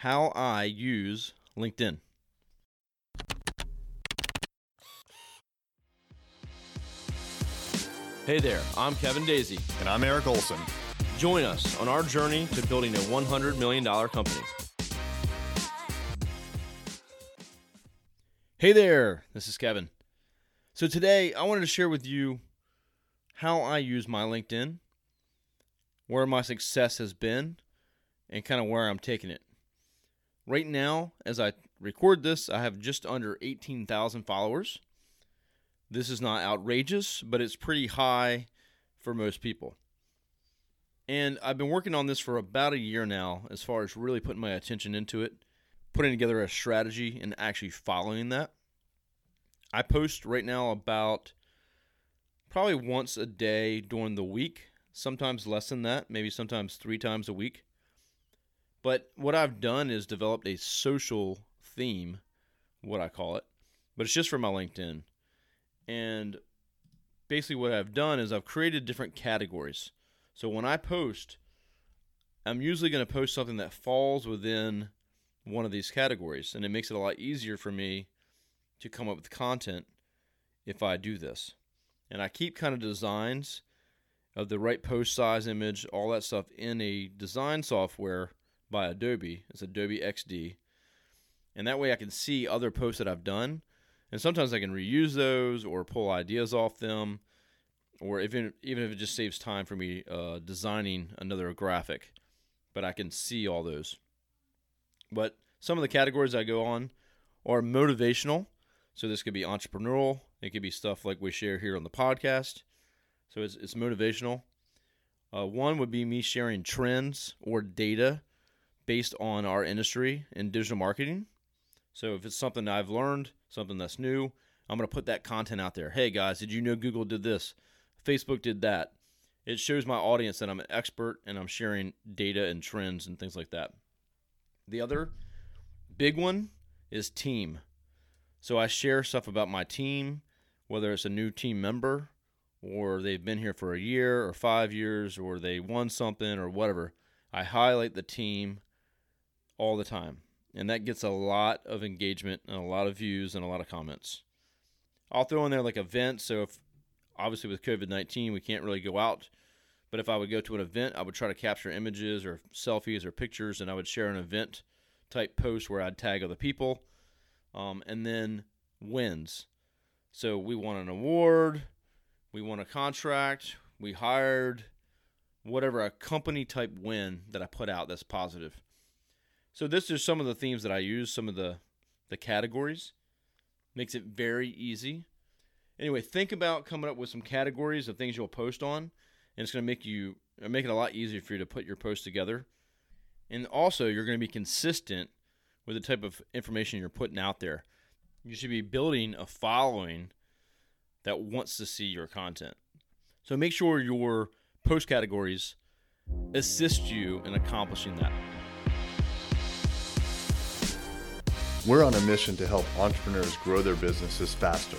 how I use LinkedIn. Hey there, I'm Kevin Daisy. And I'm Eric Olson. Join us on our journey to building a $100 million company. Hey there, this is Kevin. So today I wanted to share with you how I use my LinkedIn, where my success has been, and kind of where I'm taking it. Right now, as I record this, I have just under 18,000 followers. This is not outrageous, but it's pretty high for most people. And I've been working on this for about a year now, as far as really putting my attention into it, putting together a strategy and actually following that. I post right now about probably once a day during the week, sometimes less than that, maybe sometimes 3 times a week. But what I've done is developed a social theme, what I call it, but it's just for my LinkedIn. And basically what I've done is I've created different categories. So when I post, I'm usually going to post something that falls within one of these categories. And it makes it a lot easier for me to come up with content if I do this. And I keep kind of designs of the right post size, image, all that stuff in a design software by Adobe. It's Adobe XD. And that way I can see other posts that I've done. And sometimes I can reuse those or pull ideas off them, or even if it just saves time for me designing another graphic. But I can see all those. But some of the categories I go on are motivational. So this could be entrepreneurial. It could be stuff like we share here on the podcast. So it's motivational. One would be me sharing trends or data based on our industry in digital marketing. So if it's something I've learned, something that's new, I'm going to put that content out there. Hey guys, did you know Google did this? Facebook did that. It shows my audience that I'm an expert and I'm sharing data and trends and things like that. The other big one is team. So I share stuff about my team, whether it's a new team member or they've been here for a year or 5 years or they won something or whatever. I highlight the team all the time. And that gets a lot of engagement and a lot of views and a lot of comments. I'll throw in there like events. So if obviously with COVID-19, we can't really go out. But if I would go to an event, I would try to capture images or selfies or pictures, and I would share an event type post where I'd tag other people. And then wins. So we won an award. We won a contract. We hired, whatever, a company type win that I put out that's positive. So this is some of the themes that I use, some of the categories. Makes it very easy. Anyway, think about coming up with some categories of things you'll post on, and it's going to make it a lot easier for you to put your posts together. And also, you're going to be consistent with the type of information you're putting out there. You should be building a following that wants to see your content. So make sure your post categories assist you in accomplishing that. We're on a mission to help entrepreneurs grow their businesses faster.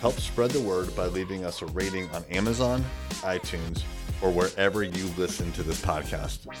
Help spread the word by leaving us a rating on Amazon, iTunes, or wherever you listen to this podcast.